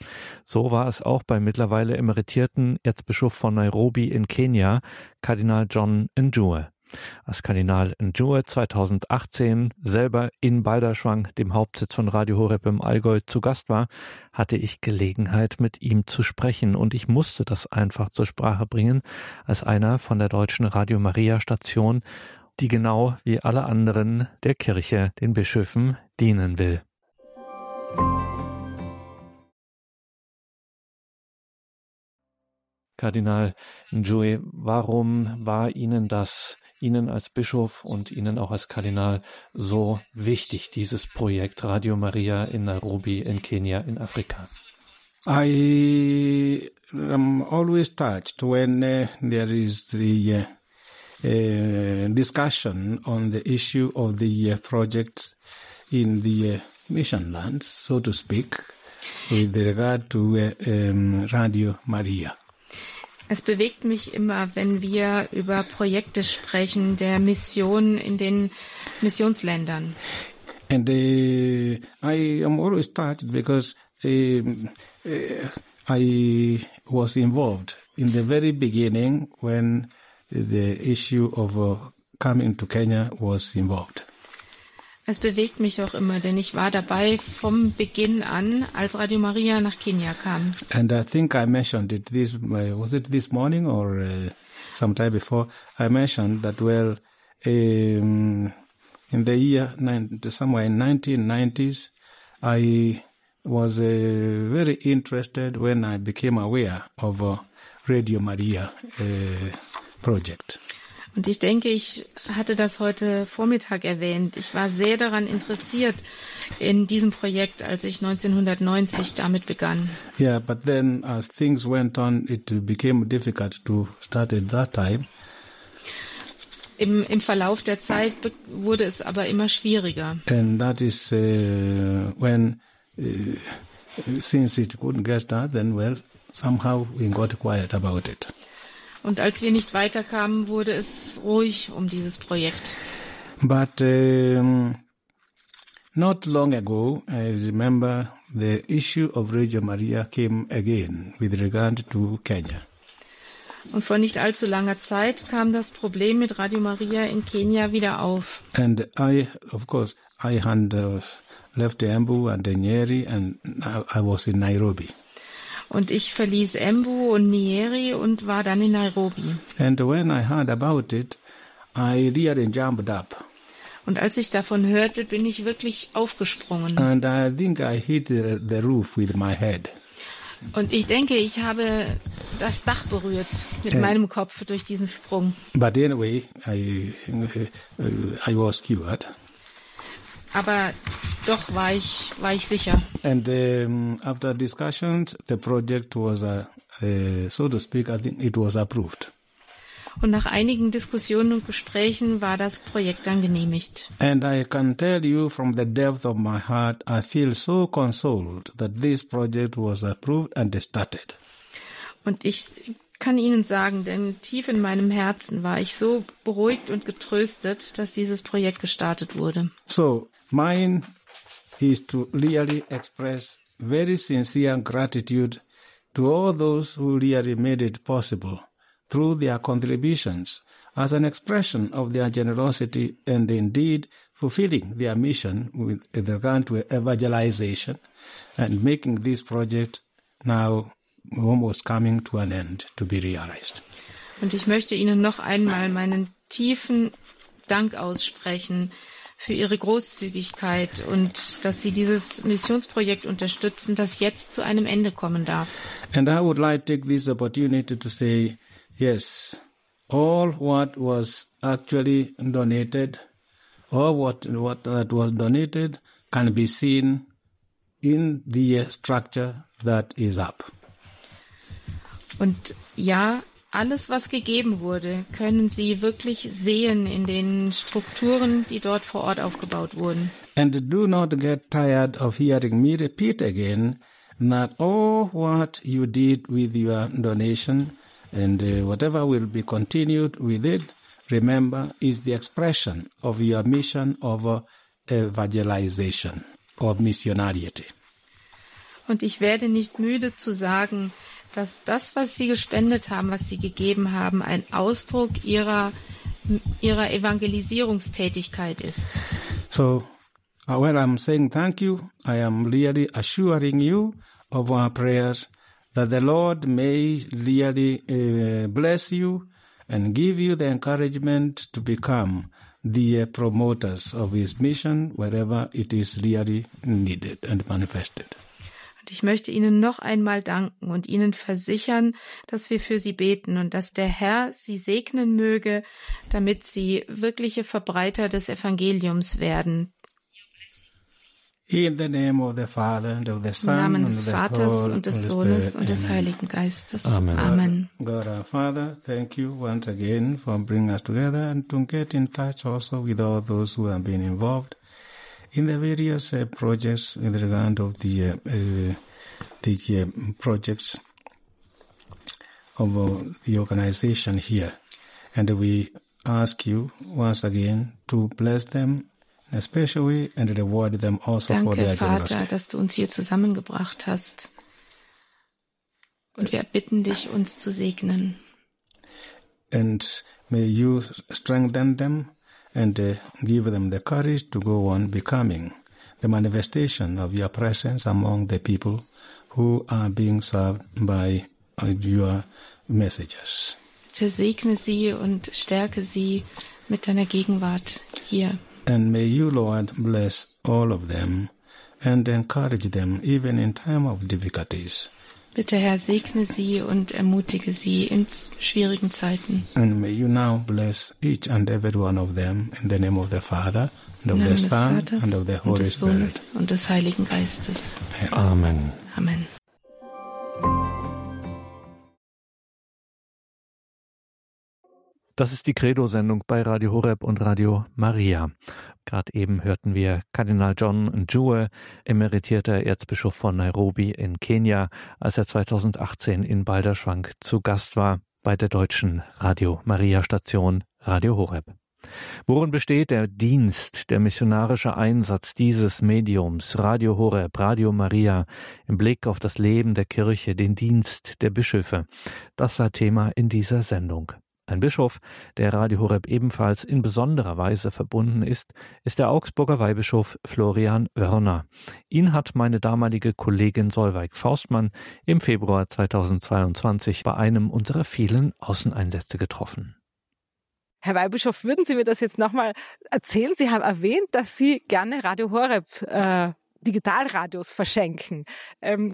So war es auch beim mittlerweile emeritierten Erzbischof von Nairobi in Kenia, Kardinal John Njue. Als Kardinal Njue 2018 selber in Balderschwang, dem Hauptsitz von Radio Horeb im Allgäu, zu Gast war, hatte ich Gelegenheit, mit ihm zu sprechen. Und ich musste das einfach zur Sprache bringen, als einer von der deutschen Radio Maria Station, die genau wie alle anderen der Kirche, den Bischöfen, dienen will. Kardinal Njue, warum war Ihnen das, Ihnen als Bischof und Ihnen auch als Kardinal, so wichtig, dieses Projekt Radio Maria in Nairobi, in Kenia, in Afrika? I am always touched when there is the discussion on the issue of the projects in the mission lands, so to speak, with regard to Radio Maria. Es bewegt mich immer, wenn wir über Projekte sprechen, der Mission in den Missionsländern. And I am always touched because I was involved in the very beginning when the issue of coming to Kenya was involved. Es bewegt mich auch immer, denn ich war dabei vom Beginn an, als Radio Maria nach Kenia kam. And I think I mentioned it this morning or sometime before, I mentioned that in the year somewhere in 1990s, I was very interested when I became aware of Radio Maria project. Und ich denke, ich hatte das heute Vormittag erwähnt. Ich war sehr daran interessiert in diesem Projekt, als ich 1990 damit begann. Yeah, but then as things went on, it became difficult to start at that time. Im Verlauf der Zeit wurde es aber immer schwieriger. And that is when, since it couldn't get started, then somehow we got quiet about it. Und als wir nicht weiterkamen, wurde es ruhig um dieses Projekt. But not long ago, I remember the issue of Radio Maria came again with regard to Kenya. Und vor nicht allzu langer Zeit kam das Problem mit Radio Maria in Kenia wieder auf. And I had left Embu and Nyeri and I was in Nairobi. Und ich verließ Embu und Nyeri und war dann in Nairobi. And when I heard about it, I really jumped up. Und als ich davon hörte, bin ich wirklich aufgesprungen. And I think I hit the roof with my head. Und ich denke, ich habe das Dach berührt mit meinem Kopf durch diesen Sprung. But anyway, I was cured. Aber doch war ich sicher. And after discussions, the project was, so to speak, I think it was approved. Und nach einigen Diskussionen und Gesprächen war das Projekt dann genehmigt. And I can tell you from the depth of my heart, I feel so consoled that this project was approved and started. Und ich kann Ihnen sagen, denn tief in meinem Herzen war ich so beruhigt und getröstet, dass dieses Projekt gestartet wurde. So, mine is to really express very sincere gratitude to all those who really made it possible through their contributions as an expression of their generosity and indeed fulfilling their mission with regard to evangelization and making this project now almost coming to an end to be realized. Und ich möchte Ihnen noch einmal meinen tiefen Dank aussprechen für Ihre Großzügigkeit und dass Sie dieses Missionsprojekt unterstützen, das jetzt zu einem Ende kommen darf. And I would like to take this opportunity to say, yes, all what was actually donated, or what that was donated, can be seen in the structure that is up. Und ja, alles, was gegeben wurde, können Sie wirklich sehen in den Strukturen, die dort vor Ort aufgebaut wurden. And do not get tired of hearing me repeat again that all what you did with your donation and whatever will be continued with it, remember, is the expression of your mission of evangelization or missionariety. Und ich werde nicht müde zu sagen, dass das, was Sie gespendet haben, was Sie gegeben haben, ein Ausdruck ihrer Evangelisierungstätigkeit ist. So, when I'm saying thank you, I am really assuring you of our prayers that the Lord may really bless you and give you the encouragement to become the promoters of His mission wherever it is really needed and manifested. Und ich möchte Ihnen noch einmal danken und Ihnen versichern, dass wir für Sie beten und dass der Herr Sie segnen möge, damit Sie wirkliche Verbreiter des Evangeliums werden. In the name of the Father and of the Son, im Namen des Vaters und des Sohnes und des Heiligen Geistes. Amen. Amen. God our Father, thank you once again for bringing us together and to get in touch also with all those who have been involved in the various projects in regard of the projects of the organization here. And we ask you once again to bless them especially and reward them also for their generosity. Danke, Vater, dass du uns hier zusammengebracht hast. Und wir bitten dich, uns zu segnen. And may you strengthen them and give them the courage to go on becoming the manifestation of your presence among the people who are being served by your messages. Segne sie und stärke sie mit deiner Gegenwart hier. And may you, Lord, bless all of them and encourage them even in time of difficulties. Bitte, Herr, segne sie und ermutige sie in schwierigen Zeiten. And may you now bless each and every one of them in the name of the Father and of the Son and of the Holy Spirit. Im Namen des Vaters und des Sohnes und des Heiligen Geistes. Amen. Amen. Das ist die Credo-Sendung bei Radio Horeb und Radio Maria. Gerade eben hörten wir Kardinal John Njue, emeritierter Erzbischof von Nairobi in Kenia, als er 2018 in Balderschwang zu Gast war bei der deutschen Radio Maria Station Radio Horeb. Worin besteht der Dienst, der missionarische Einsatz dieses Mediums, Radio Horeb, Radio Maria, im Blick auf das Leben der Kirche, den Dienst der Bischöfe? Das war Thema in dieser Sendung. Ein Bischof, der Radio Horeb ebenfalls in besonderer Weise verbunden ist, ist der Augsburger Weihbischof Florian Wörner. Ihn hat meine damalige Kollegin Solweig Faustmann im Februar 2022 bei einem unserer vielen Außeneinsätze getroffen. Herr Weihbischof, würden Sie mir das jetzt nochmal erzählen? Sie haben erwähnt, dass Sie gerne Radio Horeb Digitalradios verschenken.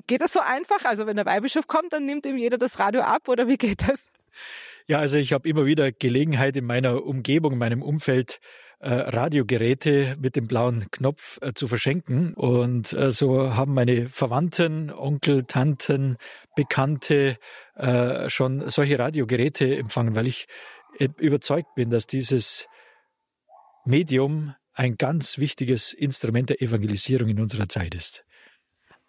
Geht das so einfach? Also wenn der Weihbischof kommt, dann nimmt ihm jeder das Radio ab oder wie geht das? Ja, also ich habe immer wieder Gelegenheit in meiner Umgebung, in meinem Umfeld, Radiogeräte mit dem blauen Knopf zu verschenken. Und so haben meine Verwandten, Onkel, Tanten, Bekannte schon solche Radiogeräte empfangen, weil ich überzeugt bin, dass dieses Medium ein ganz wichtiges Instrument der Evangelisierung in unserer Zeit ist.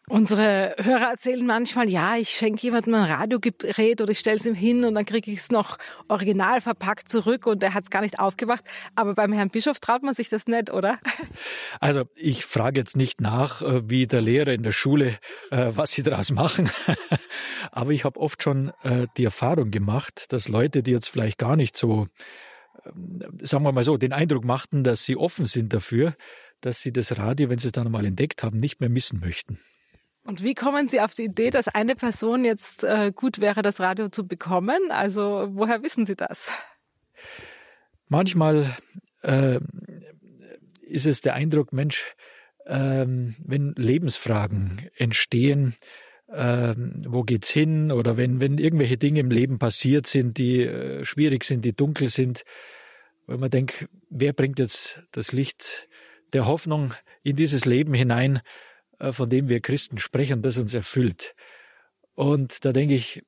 Unsere Hörer erzählen manchmal, ja, ich schenke jemandem ein Radiogerät oder ich stelle es ihm hin und dann kriege ich es noch original verpackt zurück und er hat es gar nicht aufgemacht. Aber beim Herrn Bischof traut man sich das nicht, oder? Also ich frage jetzt nicht nach, wie der Lehrer in der Schule, was sie daraus machen. Aber ich habe oft schon die Erfahrung gemacht, dass Leute, die jetzt vielleicht gar nicht so, sagen wir mal so, den Eindruck machten, dass sie offen sind dafür, dass sie das Radio, wenn sie es dann einmal entdeckt haben, nicht mehr missen möchten. Und wie kommen Sie auf die Idee, dass eine Person jetzt gut wäre, das Radio zu bekommen? Also woher wissen Sie das? Manchmal ist es der Eindruck, Mensch, wenn Lebensfragen entstehen, wo geht's hin? Oder wenn irgendwelche Dinge im Leben passiert sind, die schwierig sind, die dunkel sind, wenn man denkt, wer bringt jetzt das Licht der Hoffnung in dieses Leben hinein, von dem wir Christen sprechen, das uns erfüllt. Und da denke ich,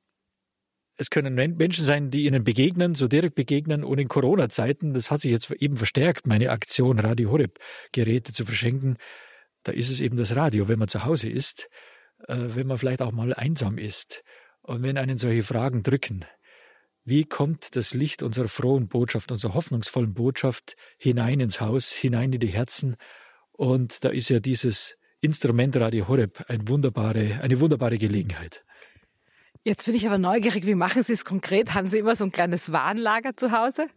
es können Menschen sein, die Ihnen begegnen, so direkt begegnen, und in Corona-Zeiten, das hat sich jetzt eben verstärkt, meine Aktion Radio Horeb Geräte zu verschenken, da ist es eben das Radio, wenn man zu Hause ist, wenn man vielleicht auch mal einsam ist und wenn einen solche Fragen drücken. Wie kommt das Licht unserer frohen Botschaft, unserer hoffnungsvollen Botschaft hinein ins Haus, hinein in die Herzen? Und da ist ja dieses Instrument Radio Horeb eine wunderbare Gelegenheit. Jetzt bin ich aber neugierig, wie machen Sie es konkret? Haben Sie immer so ein kleines Warenlager zu Hause?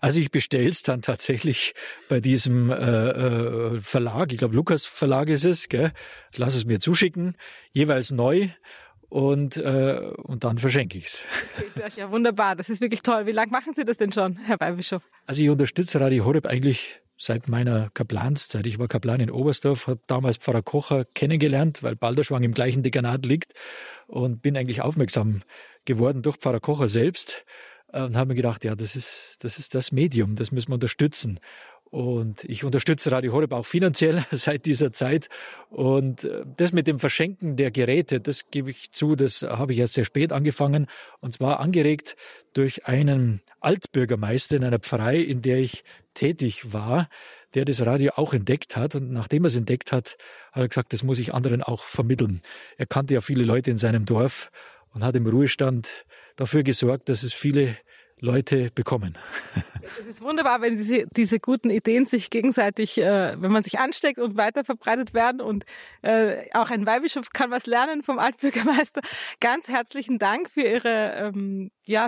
Also ich bestelle es dann tatsächlich bei diesem Verlag, ich glaube Lukas Verlag ist es, gell? Ich lasse es mir zuschicken, jeweils neu. Und dann verschenke ich es. Okay, ja, wunderbar. Das ist wirklich toll. Wie lange machen Sie das denn schon, Herr Weihbischof? Also ich unterstütze Radio Horeb eigentlich seit meiner Kaplanszeit. Ich war Kaplan in Oberstdorf, habe damals Pfarrer Kocher kennengelernt, weil Balderschwang im gleichen Dekanat liegt, und bin eigentlich aufmerksam geworden durch Pfarrer Kocher selbst und habe mir gedacht, ja, das ist das Medium, das müssen wir unterstützen. Und ich unterstütze Radio Horeb auch finanziell seit dieser Zeit. Und das mit dem Verschenken der Geräte, das gebe ich zu, das habe ich erst sehr spät angefangen. Und zwar angeregt durch einen Altbürgermeister in einer Pfarrei, in der ich tätig war, der das Radio auch entdeckt hat. Und nachdem er es entdeckt hat, hat er gesagt, das muss ich anderen auch vermitteln. Er kannte ja viele Leute in seinem Dorf und hat im Ruhestand dafür gesorgt, dass es viele Leute bekommen. Es ist wunderbar, wenn diese guten Ideen sich gegenseitig, wenn man sich ansteckt und weiter verbreitet werden, und auch ein Weihbischof kann was lernen vom Altbürgermeister. Ganz herzlichen Dank für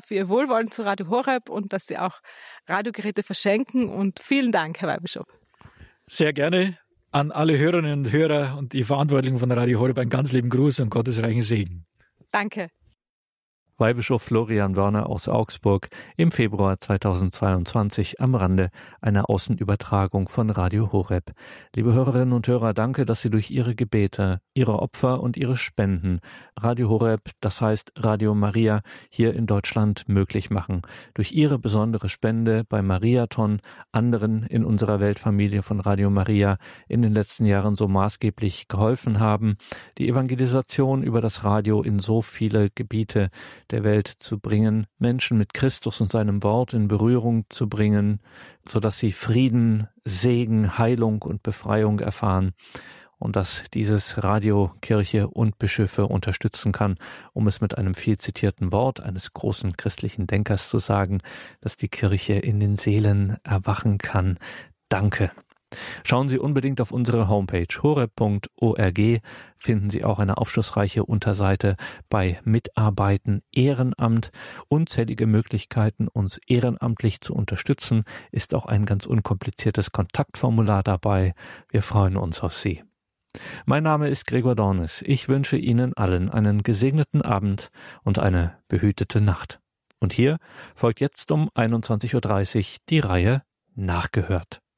für Ihr Wohlwollen zu Radio Horeb und dass Sie auch Radiogeräte verschenken, und vielen Dank, Herr Weihbischof. Sehr gerne an alle Hörerinnen und Hörer und die Verantwortlichen von Radio Horeb einen ganz lieben Gruß und gottesreichen Segen. Danke. Weihbischof Florian Wörner aus Augsburg im Februar 2022 am Rande einer Außenübertragung von Radio Horeb. Liebe Hörerinnen und Hörer, danke, dass Sie durch Ihre Gebete, Ihre Opfer und Ihre Spenden Radio Horeb, das heißt Radio Maria, hier in Deutschland möglich machen. Durch Ihre besondere Spende bei Mariathon, anderen in unserer Weltfamilie von Radio Maria in den letzten Jahren so maßgeblich geholfen haben, die Evangelisation über das Radio in so viele Gebiete der Welt zu bringen, Menschen mit Christus und seinem Wort in Berührung zu bringen, sodass sie Frieden, Segen, Heilung und Befreiung erfahren, und dass dieses Radio Kirche und Bischöfe unterstützen kann, um es mit einem viel zitierten Wort eines großen christlichen Denkers zu sagen, dass die Kirche in den Seelen erwachen kann. Danke. Schauen Sie unbedingt auf unsere Homepage horeb.org, finden Sie auch eine aufschlussreiche Unterseite bei Mitarbeiten, Ehrenamt. Unzählige Möglichkeiten, uns ehrenamtlich zu unterstützen, ist auch ein ganz unkompliziertes Kontaktformular dabei. Wir freuen uns auf Sie. Mein Name ist Gregor Dornis. Ich wünsche Ihnen allen einen gesegneten Abend und eine behütete Nacht. Und hier folgt jetzt um 21.30 Uhr die Reihe Nachgehört.